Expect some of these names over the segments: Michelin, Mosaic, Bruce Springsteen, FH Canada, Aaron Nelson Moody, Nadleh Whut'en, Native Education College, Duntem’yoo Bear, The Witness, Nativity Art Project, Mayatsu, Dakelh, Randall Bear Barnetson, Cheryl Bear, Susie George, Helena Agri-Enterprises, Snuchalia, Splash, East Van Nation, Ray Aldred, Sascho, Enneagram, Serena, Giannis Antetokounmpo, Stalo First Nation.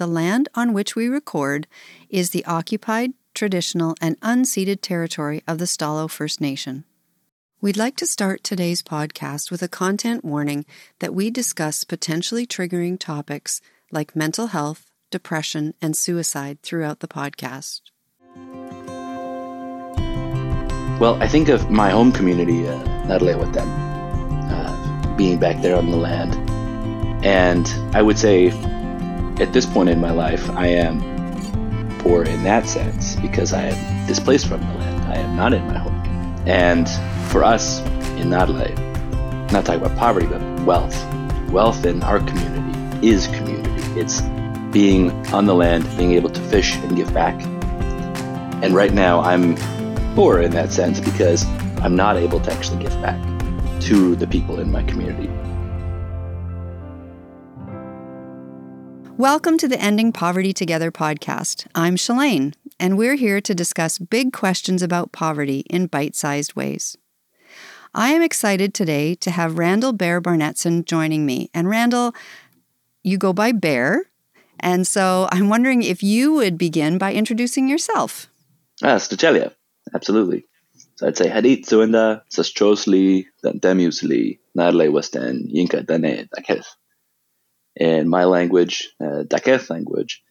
The land on which we record is the occupied, traditional, and unceded territory of the Stalo First Nation. We'd like to start today's podcast with a content warning that we discuss potentially triggering topics like mental health, depression, and suicide throughout the podcast. Well, I think of my home community, Nadleh Whut'en, being back there on the land. And I would say at this point in my life, I am poor in that sense because I am displaced from the land. I am not in my home. And for us in Nadleh, not talking about poverty, but wealth. Wealth in our community is community. It's being on the land, being able to fish and give back. And right now I'm poor in that sense because I'm not able to actually give back to the people in my community. Welcome to the Ending Poverty Together podcast. I'm Shalane, and we're here to discuss big questions about poverty in bite-sized ways. I am excited today to have Randall Bear Barnetson joining me. And Randall, you go by Bear, and so I'm wondering if you would begin by introducing yourself. Snuchalia, absolutely. So I'd say Hadit Suinda, Sascho Duntem'yoo, Nadleh Whut'en, Yinka Dane Dakelh. In my language, Dakelh language,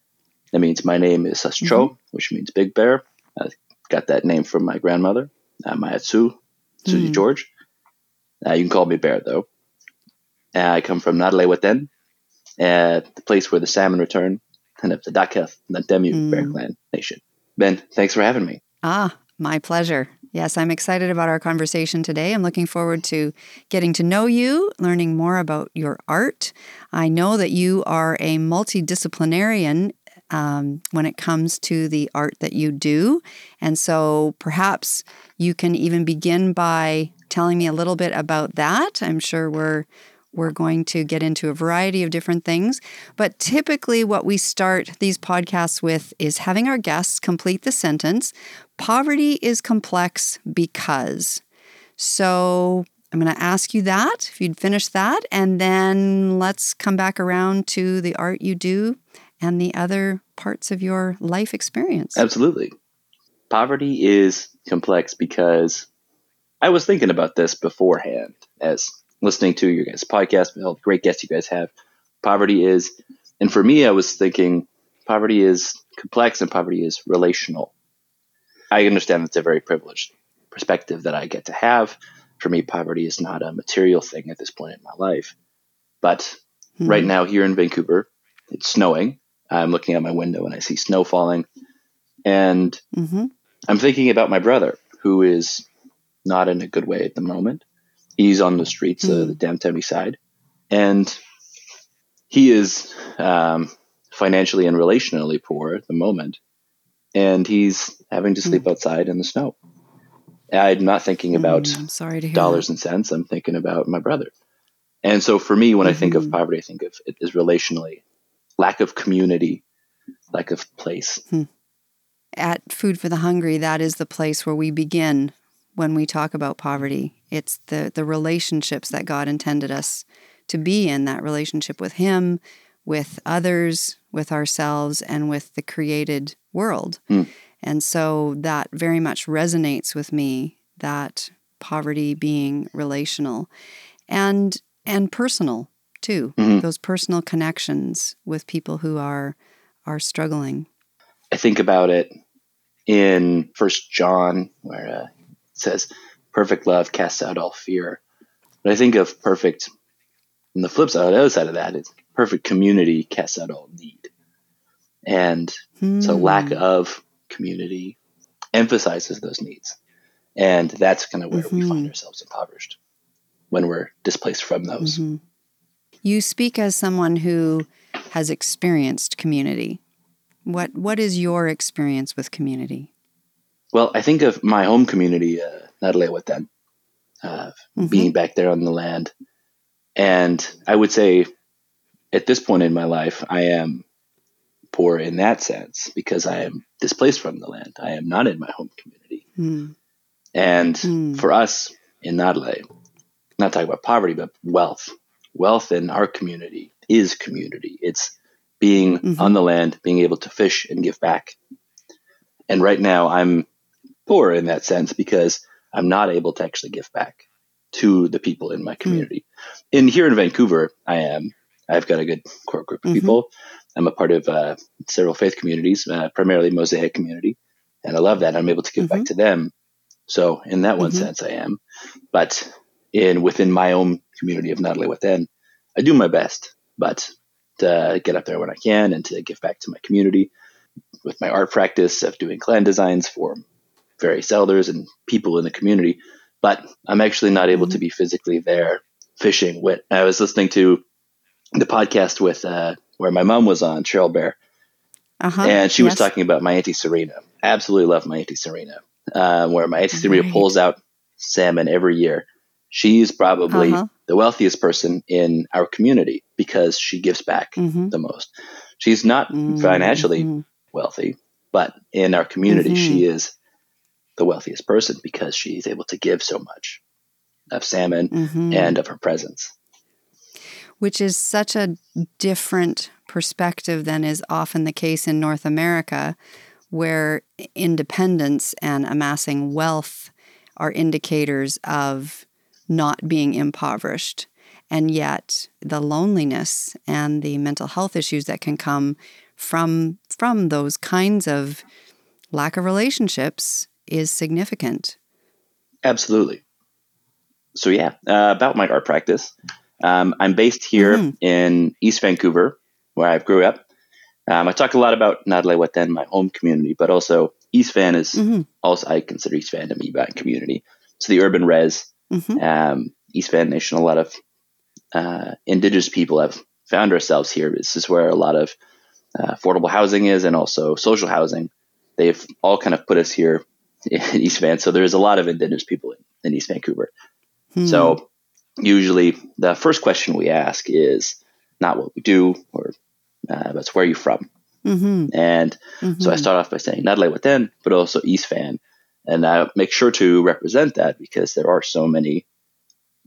that means my name is Sascho, which means Big Bear. I got that name from my grandmother, Mayatsu, Susie George. You can call me Bear, though. I come from Nadleh Whut'en, the place where the salmon return, and of the Dakelh Duntem'yoo Bear Clan Nation. Ben, thanks for having me. My pleasure. Yes, I'm excited about our conversation today. I'm looking forward to getting to know you, learning more about your art. I know that you are a multidisciplinarian when it comes to the art that you do. And so perhaps you can even begin by telling me a little bit about that. I'm sure we're going to get into a variety of different things. But typically what we start these podcasts with is having our guests complete the sentence, poverty is complex because. So I'm going to ask you that, if you'd finish that, and then let's come back around to the art you do and the other parts of your life experience. Absolutely. Poverty is complex because I was thinking about this beforehand as listening to your guys' podcast, all the great guests you guys have. Poverty is, and for me, I was thinking poverty is complex and poverty is relational. I understand that's a very privileged perspective that I get to have. For me, poverty is not a material thing at this point in my life. But right now here in Vancouver, it's snowing. I'm looking out my window and I see snow falling. And I'm thinking about my brother, who is not in a good way at the moment. He's on the streets of the downtown side, and he is financially and relationally poor at the moment, and he's having to sleep outside in the snow. I'm not thinking about dollars and cents. I'm thinking about my brother. And so for me, when I think of poverty, I think of it as relationally, lack of community, lack of place. At Food for the Hungry, that is the place where we begin when we talk about poverty. It's the relationships that God intended us to be in, that relationship with Him, with others, with ourselves, and with the created world. And so that very much resonates with me, that poverty being relational and personal too, those personal connections with people who are struggling. I think about it in 1 John where it says, perfect love casts out all fear. But I think of perfect, and the flip side, the other side of that is perfect community casts out all need. And so lack of community emphasizes those needs. And that's kind of where we find ourselves impoverished, when we're displaced from those. You speak as someone who has experienced community. What is your experience with community? Well, I think of my home community, Nadleh Whut'en, being back there on the land. And I would say at this point in my life, I am poor in that sense because I am displaced from the land. I am not in my home community. And for us in Nadleh, not talking about poverty, but wealth. Wealth in our community is community. It's being on the land, being able to fish and give back. And right now I'm poor in that sense because I'm not able to actually give back to the people in my community. And here in Vancouver, I've got a good core group of people. I'm a part of several faith communities, primarily Mosaic community. And I love that. I'm able to give back to them. So in that one sense, I am. But within my own community of Nadleh Whut'en, I do my best, but to get up there when I can and to give back to my community with my art practice of doing clan designs for various elders and people in the community. But I'm actually not able to be physically there fishing. I was listening to the podcast with where my mom was on, Cheryl Bear, and she was talking about my Auntie Serena. Absolutely love my Auntie Serena, where my Auntie Serena pulls out salmon every year. She's probably the wealthiest person in our community because she gives back the most. She's not financially wealthy, but in our community, she is the wealthiest person because she's able to give so much of salmon and of her presence. Which is such a different perspective than is often the case in North America, where independence and amassing wealth are indicators of not being impoverished. And yet the loneliness and the mental health issues that can come from those kinds of lack of relationships is significant. Absolutely. So yeah, about my art practice. I'm based here in East Vancouver, where I grew up. I talk a lot about Nadleh Whut'en, my home community, but also East Van is also, I consider East Van to be my community. So the urban res, East Van Nation, a lot of Indigenous people have found ourselves here. This is where a lot of affordable housing is and also social housing. They've all kind of put us here in East Van. So there's a lot of Indigenous people in East Vancouver. So usually the first question we ask is not what we do or that's where you're from. And so I start off by saying Nadleh Whut'en, but also East Van. And I make sure to represent that because there are so many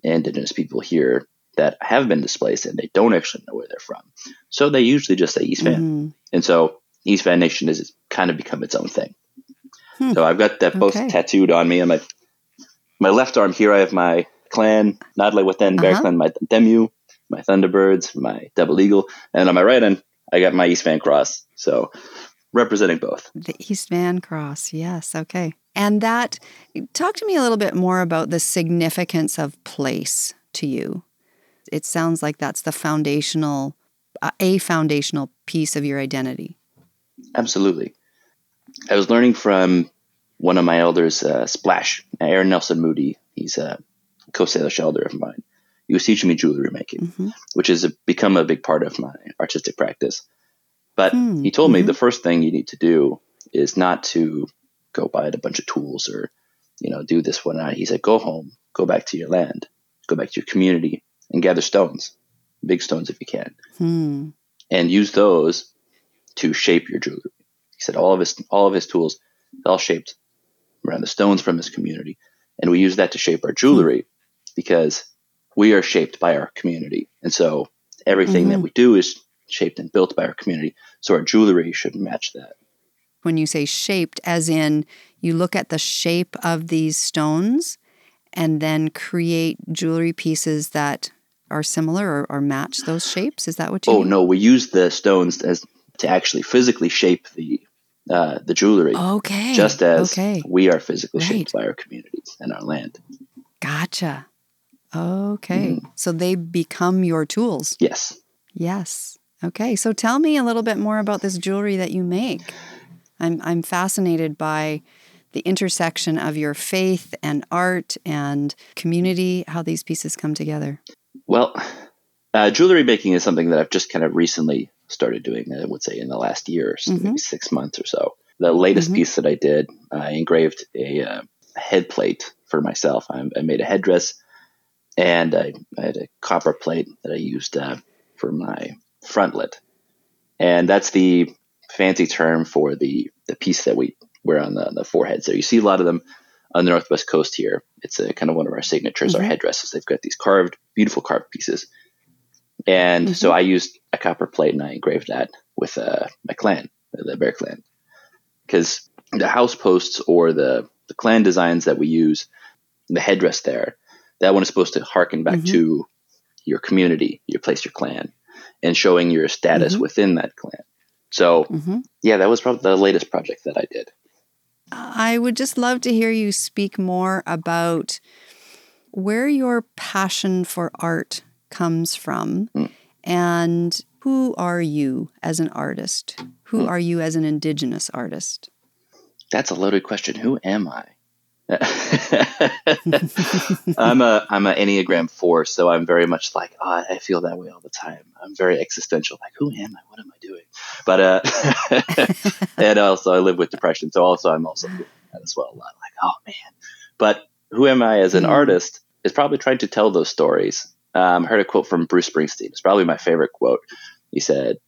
Indigenous people here that have been displaced and they don't actually know where they're from. So they usually just say East Van. And so East Van Nation has kind of become its own thing. So I've got that both tattooed on me. And my left arm here, I have my clan, Nadleh Whut'en, Bear Clan, my Duntem'yoo, my Thunderbirds, my Double Eagle. And on my right end, I got my East Van Cross. So representing both. The East Van Cross. Yes. Okay. And talk to me a little bit more about the significance of place to you. It sounds like that's the foundational piece of your identity. Absolutely. I was learning from one of my elders, Splash, Aaron Nelson Moody. He's a co-Salish elder of mine. He was teaching me jewelry making, which has become a big part of my artistic practice. But he told me the first thing you need to do is not to go buy a bunch of tools or, do this one. He said, go home, go back to your land, go back to your community and gather stones, big stones if you can, and use those to shape your jewelry. He said all of his tools, all shaped around the stones from his community. And we use that to shape our jewelry because we are shaped by our community. And so everything that we do is shaped and built by our community. So our jewelry should match that. When you say shaped, as in you look at the shape of these stones and then create jewelry pieces that are similar or match those shapes? Is that what you mean? Oh, no. We use the stones to actually physically shape the jewelry. Okay. Just as we are physically shaped by our communities and our land. Gotcha. Okay. So they become your tools. Yes. Okay. So tell me a little bit more about this jewelry that you make. I'm fascinated by the intersection of your faith and art and community, how these pieces come together. Well, jewelry making is something that I've just kind of recently started doing, I would say in the last year, maybe 6 months or so. The latest piece that I did, I engraved a head plate for myself. I made a headdress and I had a copper plate that I used for my frontlet. And that's the fancy term for the piece that we wear on the forehead. So you see a lot of them on the Northwest Coast here. It's kind of one of our signatures, our headdresses. They've got these beautiful carved pieces. And mm-hmm. so I used a copper plate and I engraved that with my clan, the Bear Clan. Because the house posts or the clan designs that we use, the headdress there, that one is supposed to harken back mm-hmm. to your community, your place, your clan, and showing your status mm-hmm. within that clan. So, mm-hmm. yeah, that was probably the latest project that I did. I would just love to hear you speak more about where your passion for art comes from and who are you as an artist? Who are you as an Indigenous artist? That's a loaded question. Who am I? I'm an Enneagram 4, so I'm very much like, oh, I feel that way all the time. I'm very existential. Like, who am I? What am I doing? But and also I live with depression, so I'm also feeling that as well a lot. Like, oh man. But who am I as an artist is probably trying to tell those stories. I heard a quote from Bruce Springsteen. It's probably my favorite quote. He said,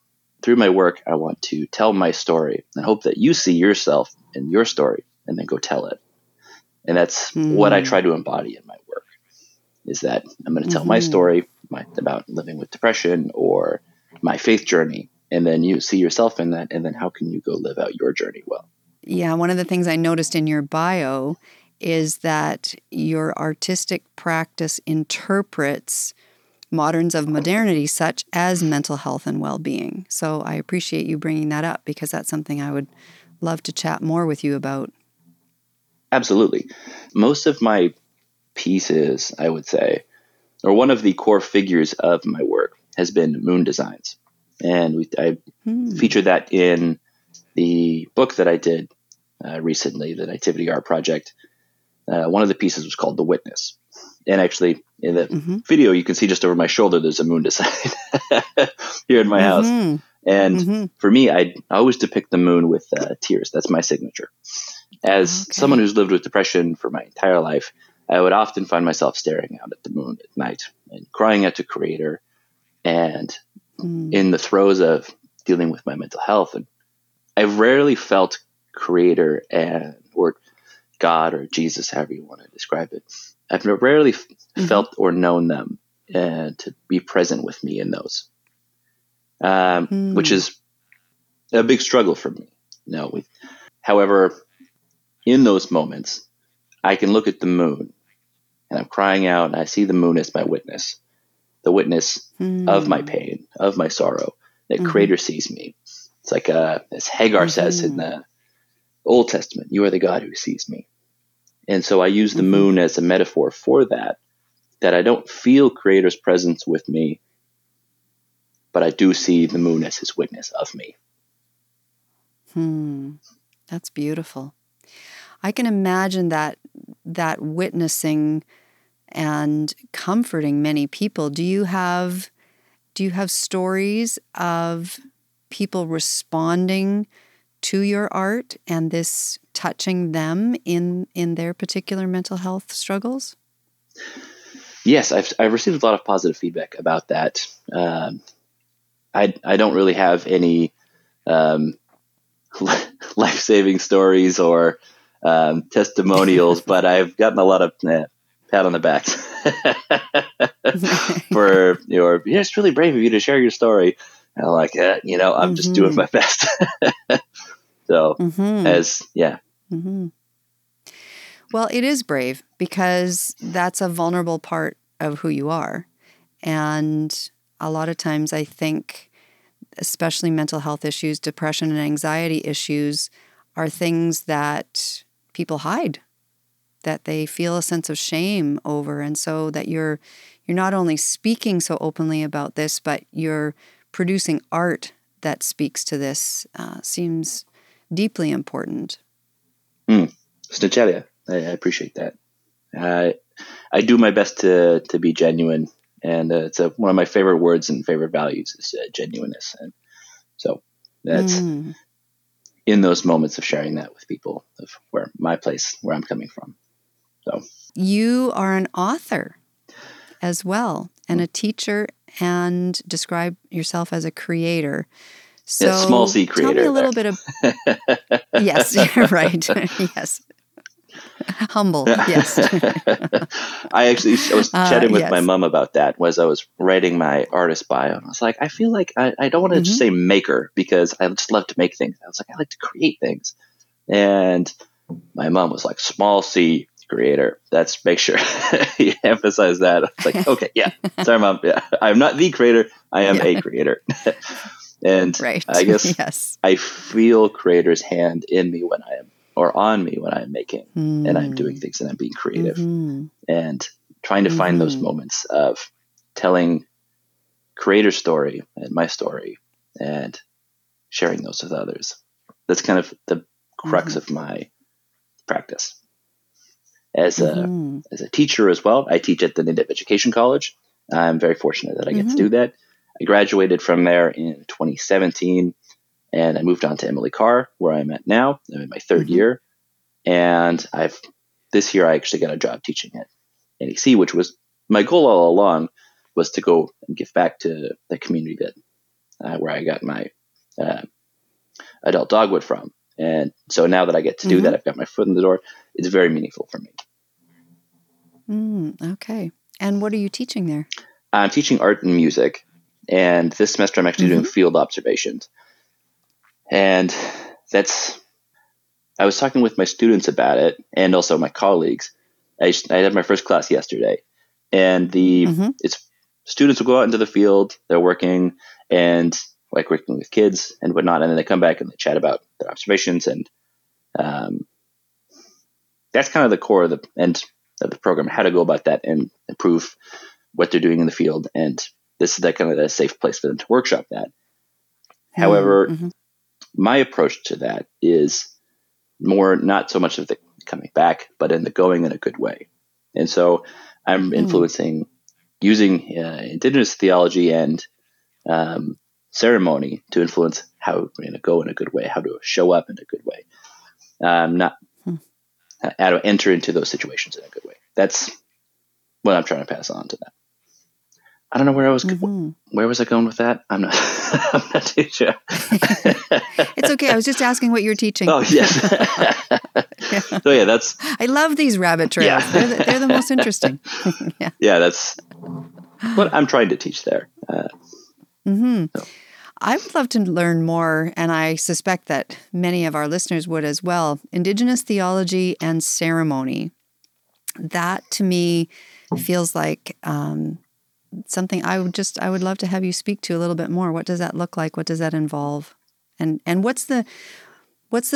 "Through my work, I want to tell my story and hope that you see yourself in your story and then go tell it." And that's what I try to embody in my work, is that I'm going to tell my story about living with depression or my faith journey, and then you see yourself in that, and then how can you go live out your journey well? Yeah, one of the things I noticed in your bio is that your artistic practice interprets moderns of modernity, such as mental health and well-being. So I appreciate you bringing that up, because that's something I would love to chat more with you about. Absolutely. Most of my pieces, I would say, or one of the core figures of my work has been moon designs. And I featured that in the book that I did recently, the Nativity Art Project. One of the pieces was called The Witness. And actually, in the video, you can see just over my shoulder, there's a moon design here in my house. And for me, I always depict the moon with tears. That's my signature. As someone who's lived with depression for my entire life, I would often find myself staring out at the moon at night and crying out to Creator, and in the throes of dealing with my mental health. And I've rarely felt Creator or God or Jesus, however you want to describe it. I've rarely felt or known them and to be present with me in those, which is a big struggle for me. However, in those moments, I can look at the moon and I'm crying out and I see the moon as my witness, the witness of my pain, of my sorrow, that Creator sees me. It's like, as Hagar says in the Old Testament, you are the God who sees me. And so I use the moon as a metaphor for that I don't feel Creator's presence with me, but I do see the moon as his witness of me. That's beautiful. I can imagine that witnessing and comforting many people. Do you have stories of people responding to your art and this touching them in their particular mental health struggles? Yes, I've received a lot of positive feedback about that. I don't really have any life-saving stories or testimonials, but I've gotten a lot of pat on the back for it's really brave of you to share your story. And I'm like, I'm just doing my best. So Well, it is brave, because that's a vulnerable part of who you are. And a lot of times I think, especially mental health issues, depression and anxiety issues are things that people hide, that they feel a sense of shame over. And so that you're not only speaking so openly about this, but you're producing art that speaks to this seems deeply important. Snuchalia, I appreciate that. I do my best to be genuine. And it's one of my favorite words and favorite values is genuineness. And so that's in those moments of sharing that with people, of where my place, where I'm coming from. So you are an author as well, and a teacher, and describe yourself as a creator. So yeah, small C creator. Tell me a little bit of yes, you're right. Yes. Humble, yes. I was chatting with my mom about that as I was writing my artist bio. And I was like, I feel like I don't want to just say maker because I just love to make things. I was like, I like to create things. And my mom was like, small C, creator. That's, make sure you emphasize that. I was like, okay, yeah. Sorry, Mom. Yeah. I'm not the creator. I am a creator. And right. I guess I feel creator's hand in me when I am, or on me when I'm making and I'm doing things and I'm being creative and trying to find those moments of telling creator's story and my story and sharing those with others. That's kind of the crux of my practice. As a teacher as well, I teach at the Native Education College. I'm very fortunate that I get to do that. I graduated from there in 2017, and I moved on to Emily Carr, where I'm at now. I'm in my third year, and this year I actually got a job teaching at NEC, which was my goal all along, was to go and give back to the community that where I got my adult dogwood from. And so now that I get to do that, I've got my foot in the door. It's very meaningful for me. Okay. And what are you teaching there? I'm teaching art and music. And this semester I'm actually doing field observations. And I was talking with my students about it and also my colleagues. I had my first class yesterday. And it's students will go out into the field. They're working and like working with kids and whatnot. And then they come back and they chat about their observations. And that's kind of the core of the end of the program, how to go about that and improve what they're doing in the field. And this is that kind of a safe place for them to workshop that. However, my approach to that is more not so much of the coming back, but in the going in a good way. And so I'm influencing using indigenous theology and ceremony to influence how we're going to go in a good way, how to show up in a good way, how to enter into those situations in a good way. That's what I'm trying to pass on to them. I don't know where I was. Where was I going with that? I'm not. I'm not too sure. It's okay. I was just asking what you're teaching. Oh yes. So yeah, that's. I love these rabbit trails. Yeah. They're the most interesting. Yeah, that's what I'm trying to teach there. So. I would love to learn more, and I suspect that many of our listeners would as well. Indigenous theology and ceremony. That to me feels like something I would love to have you speak to a little bit more. What does that look like? What does that involve? And what's the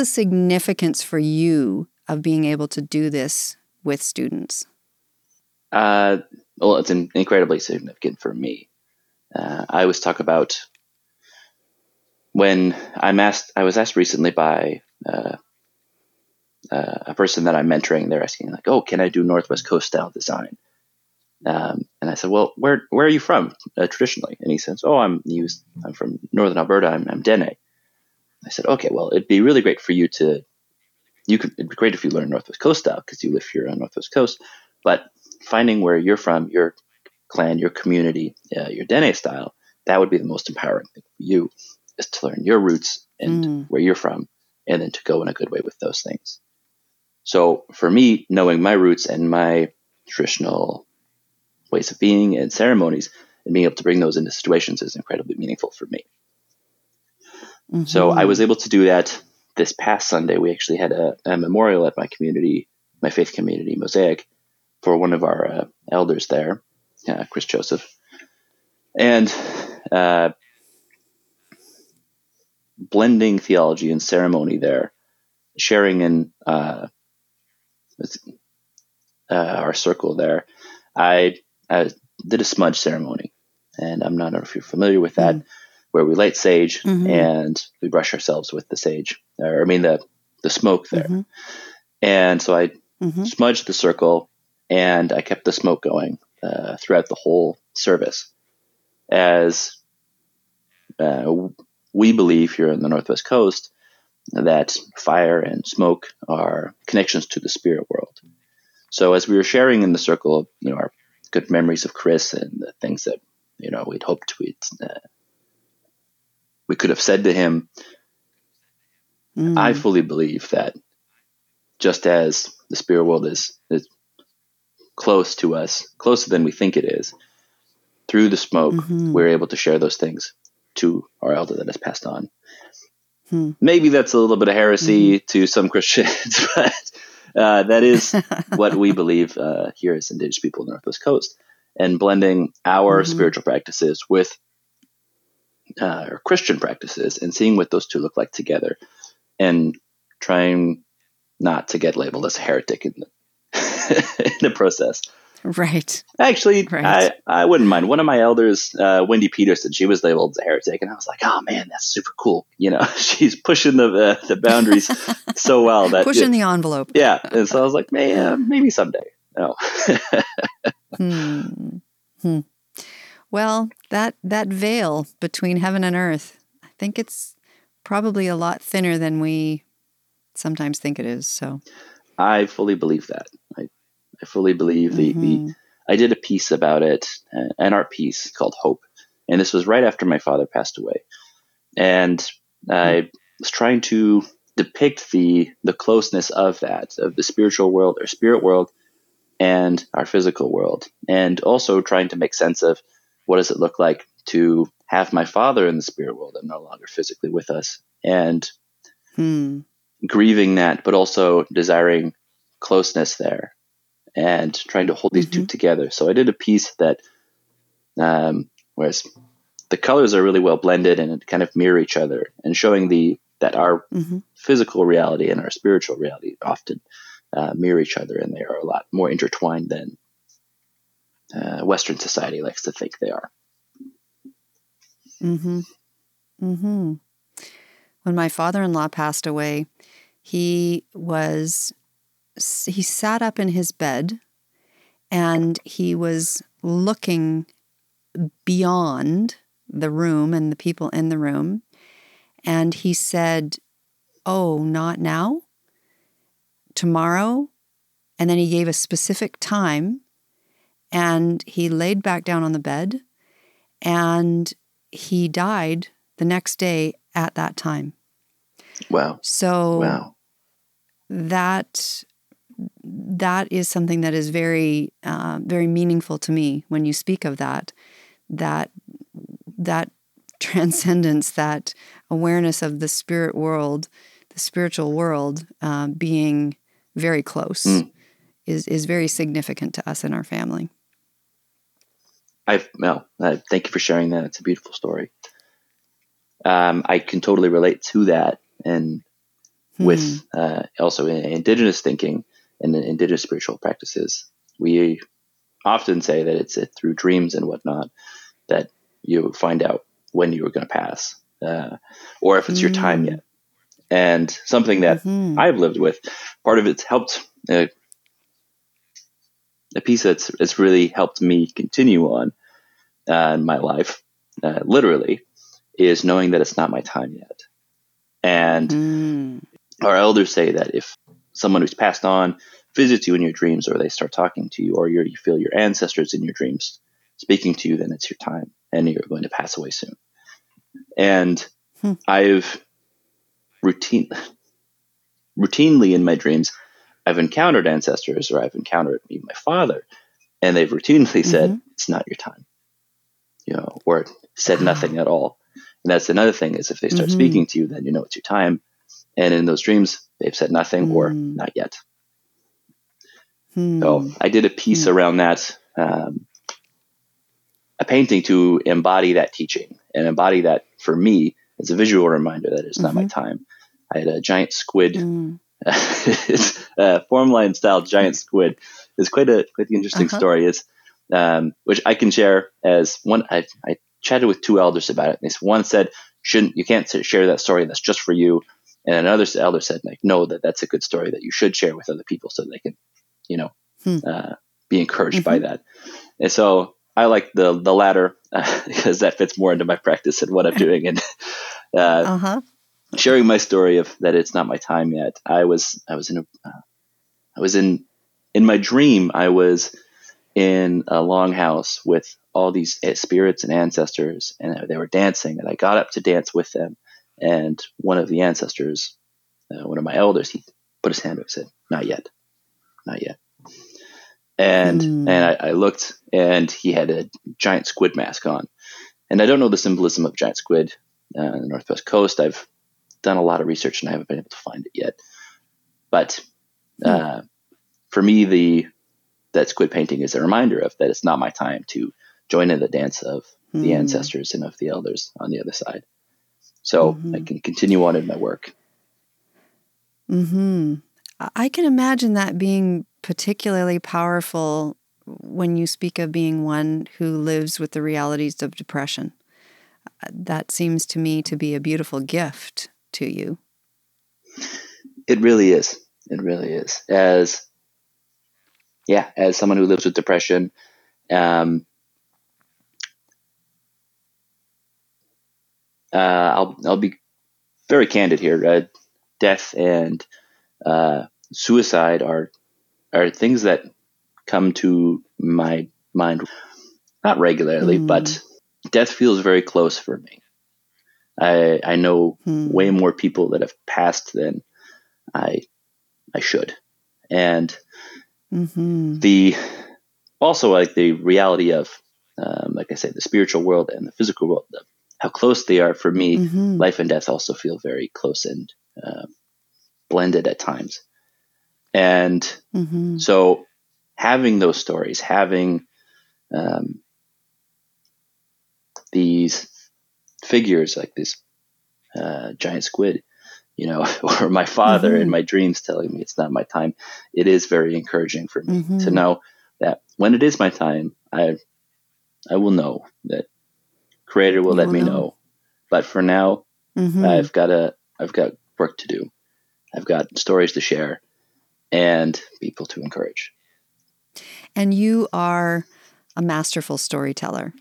significance for you of being able to do this with students? Well, it's incredibly significant for me. I always talk about when I was asked recently by a person that I'm mentoring. They're asking like, "Oh, can I do Northwest Coast style design?" And I said, "Well, where are you from traditionally?" And he says, "Oh, I'm from Northern Alberta. I'm Dene." I said, "Okay, well, it'd be really great for you to it'd be great if you learn Northwest Coast style because you live here on Northwest Coast. But finding where you're from, your clan, your community, your Dene style, that would be the most empowering thing for you, is to learn your roots and where you're from, and then to go in a good way with those things." So for me, knowing my roots and my traditional ways of being and ceremonies and being able to bring those into situations is incredibly meaningful for me. So I was able to do that this past Sunday. We actually had a memorial at my faith community, Mosaic, for one of our elders there, Chris Joseph. And blending theology and ceremony there, sharing in our circle there, I did a smudge ceremony, and I'm not sure if you're familiar with that, where we light sage and we brush ourselves with the sage, the smoke there. And so I smudged the circle, and I kept the smoke going throughout the whole service. As we believe here in the Northwest Coast that fire and smoke are connections to the spirit world. So as we were sharing in the circle, our good memories of Chris and the things that, we'd hoped we could have said to him, I fully believe that just as the spirit world is close to us, closer than we think it is. Through the smoke, mm-hmm. we're able to share those things to our elder that has passed on. Hmm. Maybe that's a little bit of heresy mm-hmm. to some Christians, but that is what we believe here as Indigenous people on the Northwest Coast. And blending our mm-hmm. spiritual practices with our Christian practices and seeing what those two look like together and trying not to get labeled as a heretic in the process. Right. Actually, right. I wouldn't mind. One of my elders, Wendy Peterson, she was labeled as a heretic, and I was like, oh man, that's super cool. You know, she's pushing the boundaries so well that pushing the envelope. Yeah, and so I was like, man, maybe someday. No. Hmm. Well, that veil between heaven and earth, I think it's probably a lot thinner than we sometimes think it is. So, I fully believe that. I fully believe the I did a piece about it, an art piece called Hope. And this was right after my father passed away. And I was trying to depict the closeness of that, of the spiritual world or spirit world and our physical world. And also trying to make sense of what does it look like to have my father in the spirit world and no longer physically with us. And grieving that, but also desiring closeness there. And trying to hold these two together. So I did a piece that, whereas the colors are really well blended and kind of mirror each other, and showing that our physical reality and our spiritual reality often mirror each other, and they are a lot more intertwined than Western society likes to think they are. Mm-hmm. Mm-hmm. When my father-in-law passed away, he sat up in his bed and he was looking beyond the room and the people in the room. And he said, "Oh, not now, tomorrow." And then he gave a specific time and he laid back down on the bed and he died the next day at that time. Wow. So that is something that is very, very meaningful to me when you speak of that transcendence, that awareness of the spirit world, the spiritual world being very close is very significant to us in our family. Thank you for sharing that. It's a beautiful story. I can totally relate to that, and with also in Indigenous thinking. And in Indigenous spiritual practices, we often say that it's through dreams and whatnot that you find out when you are going to pass, or if it's your time yet. And something that I've lived with, part of it's helped, a piece that's really helped me continue on in my life, literally, is knowing that it's not my time yet. And our elders say that if someone who's passed on visits you in your dreams, or they start talking to you, or you feel your ancestors in your dreams speaking to you, then it's your time and you're going to pass away soon. And I've routinely in my dreams, I've encountered ancestors, or I've encountered even my father, and they've routinely said, "It's not your time," or said nothing at all. And that's another thing, is if they start speaking to you, then you know it's your time. And in those dreams, they've said nothing or not yet. So I did a piece around that, a painting to embody that teaching and embody that for me as a visual reminder that it's not my time. I had a giant squid, formline style giant squid. It's quite the interesting story, is, which I can share as one. I chatted with two elders about it. And one said, you can't share that story. That's just for you. And another elder said, like, no, that's a good story that you should share with other people so they can, be encouraged by that. And so I like the latter because that fits more into my practice and what I'm doing. And sharing my story of that it's not my time yet. I was in my dream. I was in a longhouse with all these spirits and ancestors, and they were dancing, and I got up to dance with them. And one of the ancestors, one of my elders, he put his hand up and said, "Not yet." not yet. And I looked, and he had a giant squid mask on. And I don't know the symbolism of giant squid on the Northwest Coast. I've done a lot of research, and I haven't been able to find it yet. But for me, that squid painting is a reminder of that it's not my time to join in the dance of the ancestors and of the elders on the other side. So I can continue on in my work. Mm-hmm. I can imagine that being particularly powerful when you speak of being one who lives with the realities of depression. That seems to me to be a beautiful gift to you. It really is. It really is. As someone who lives with depression, I'll be very candid here. Death and suicide are things that come to my mind, not regularly, but death feels very close for me. I know way more people that have passed than I should, and the reality of like I say, the spiritual world and the physical world, how close they are for me. Life and death also feel very close and blended at times. And so having those stories, having these figures like this giant squid, or my father in my dreams telling me it's not my time, it is very encouraging for me to know that when it is my time, I will know that Creator will let me know. But for now, I've got work to do. I've got stories to share and people to encourage. And you are a masterful storyteller.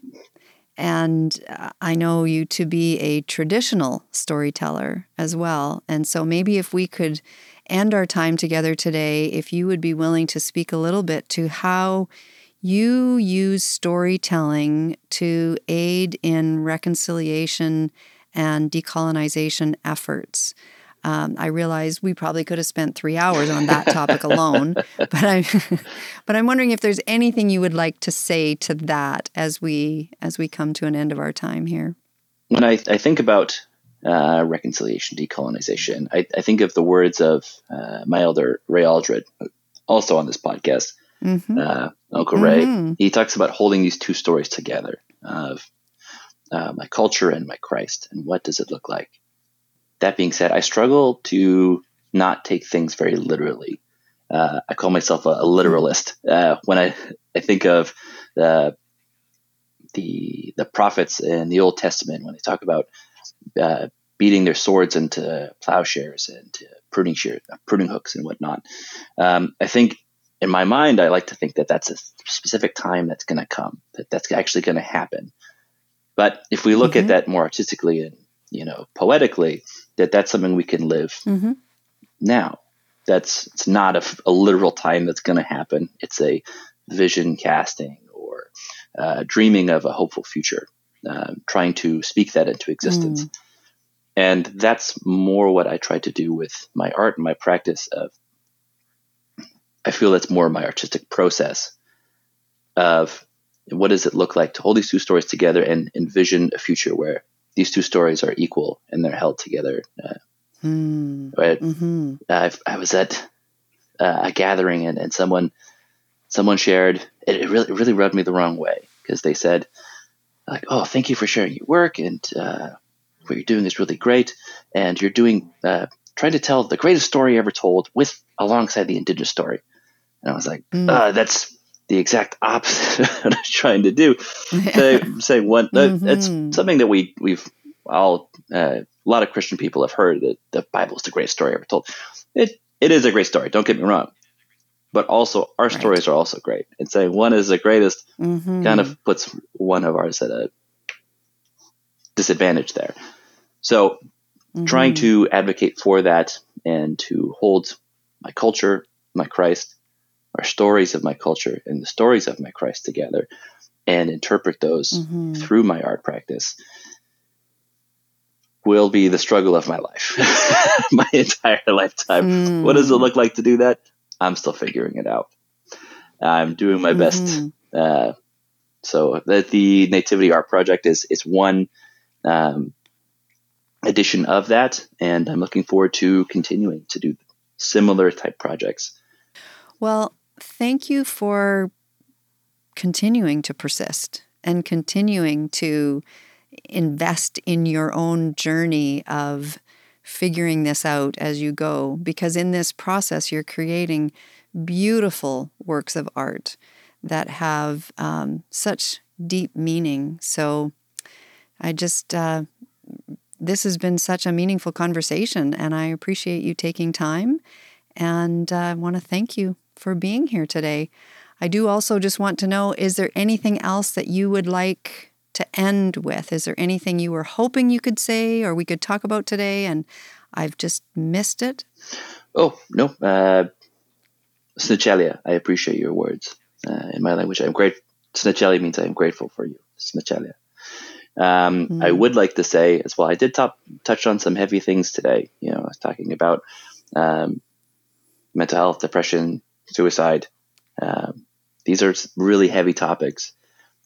And I know you to be a traditional storyteller as well. And so maybe if we could end our time together today, if you would be willing to speak a little bit to how you use storytelling to aid in reconciliation and decolonization efforts. I realize we probably could have spent 3 hours on that topic alone, but I'm wondering if there's anything you would like to say to that as we come to an end of our time here. When I think about reconciliation, decolonization, I think of the words of my elder Ray Aldred, also on this podcast, Uncle Ray. He talks about holding these two stories together of my culture and my Christ, and what does it look like? That being said, I struggle to not take things very literally. I call myself a literalist. When I think of the prophets in the Old Testament, when they talk about beating their swords into plowshares and pruning hooks and whatnot, I think in my mind, I like to think that that's a specific time that's going to come, that's actually going to happen. But if we look at that more artistically and poetically, that's something we can live now. It's not a literal time that's going to happen. It's a vision casting or dreaming of a hopeful future, trying to speak that into existence. And that's more what I try to do with my art and my practice of. I feel that's more my artistic process of what does it look like to hold these two stories together and envision a future where these two stories are equal and they're held together. Right? I was at a gathering and someone shared, it really rubbed me the wrong way, because they said like, "Oh, thank you for sharing your work, and what you're doing is really great, and you're doing trying to tell the greatest story ever told alongside the Indigenous story." And I was like, that's the exact opposite of what I was trying to do. Say one, that's something that we've all, a lot of Christian people have heard, that the Bible is the greatest story ever told. It is a great story. Don't get me wrong, but also our stories are also great. And saying one is the greatest kind of puts one of ours at a disadvantage there. So trying to advocate for that and to hold my culture, my Christ, our stories of my culture and the stories of my Christ together, and interpret those through my art practice will be the struggle of my life, my entire lifetime. What does it look like to do that? I'm still figuring it out. I'm doing my best. So the Nativity Art Project is one edition of that, and I'm looking forward to continuing to do similar type projects. Well, thank you for continuing to persist and continuing to invest in your own journey of figuring this out as you go, because in this process you're creating beautiful works of art that have such deep meaning. So I just, this has been such a meaningful conversation, and I appreciate you taking time, and I want to thank you for being here today. I do also just want to know, is there anything else that you would like to end with? Is there anything you were hoping you could say or we could talk about today and I've just missed it? Oh, no. Snuchalia, I appreciate your words. In my language, I'm grateful. Snuchalia means I am grateful for you. Snuchalia. I would like to say as well, I did touch on some heavy things today. You know, I was talking about mental health, depression, suicide. These are really heavy topics.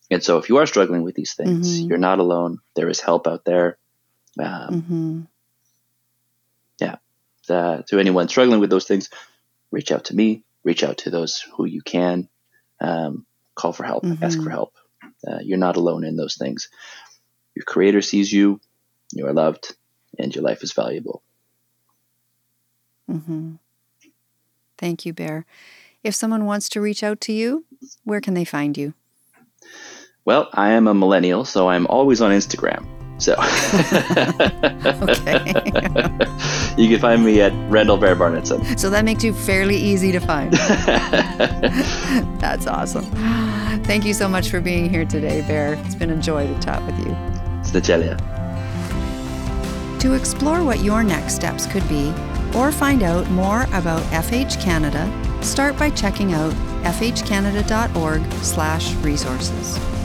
And so if you are struggling with these things, you're not alone. There is help out there. Yeah. To anyone struggling with those things, reach out to me, reach out to those who you can, call for help, ask for help. You're not alone in those things. Your creator sees you, you are loved, and your life is valuable. Thank you, Bear. If someone wants to reach out to you, where can they find you? Well, I am a millennial, so I'm always on Instagram. So you can find me at Randall Bear Barnetson. So that makes you fairly easy to find. That's awesome. Thank you so much for being here today, Bear. It's been a joy to chat with you. Snuchalia. To explore what your next steps could be or find out more about FH Canada, start by checking out fhcanada.org/resources.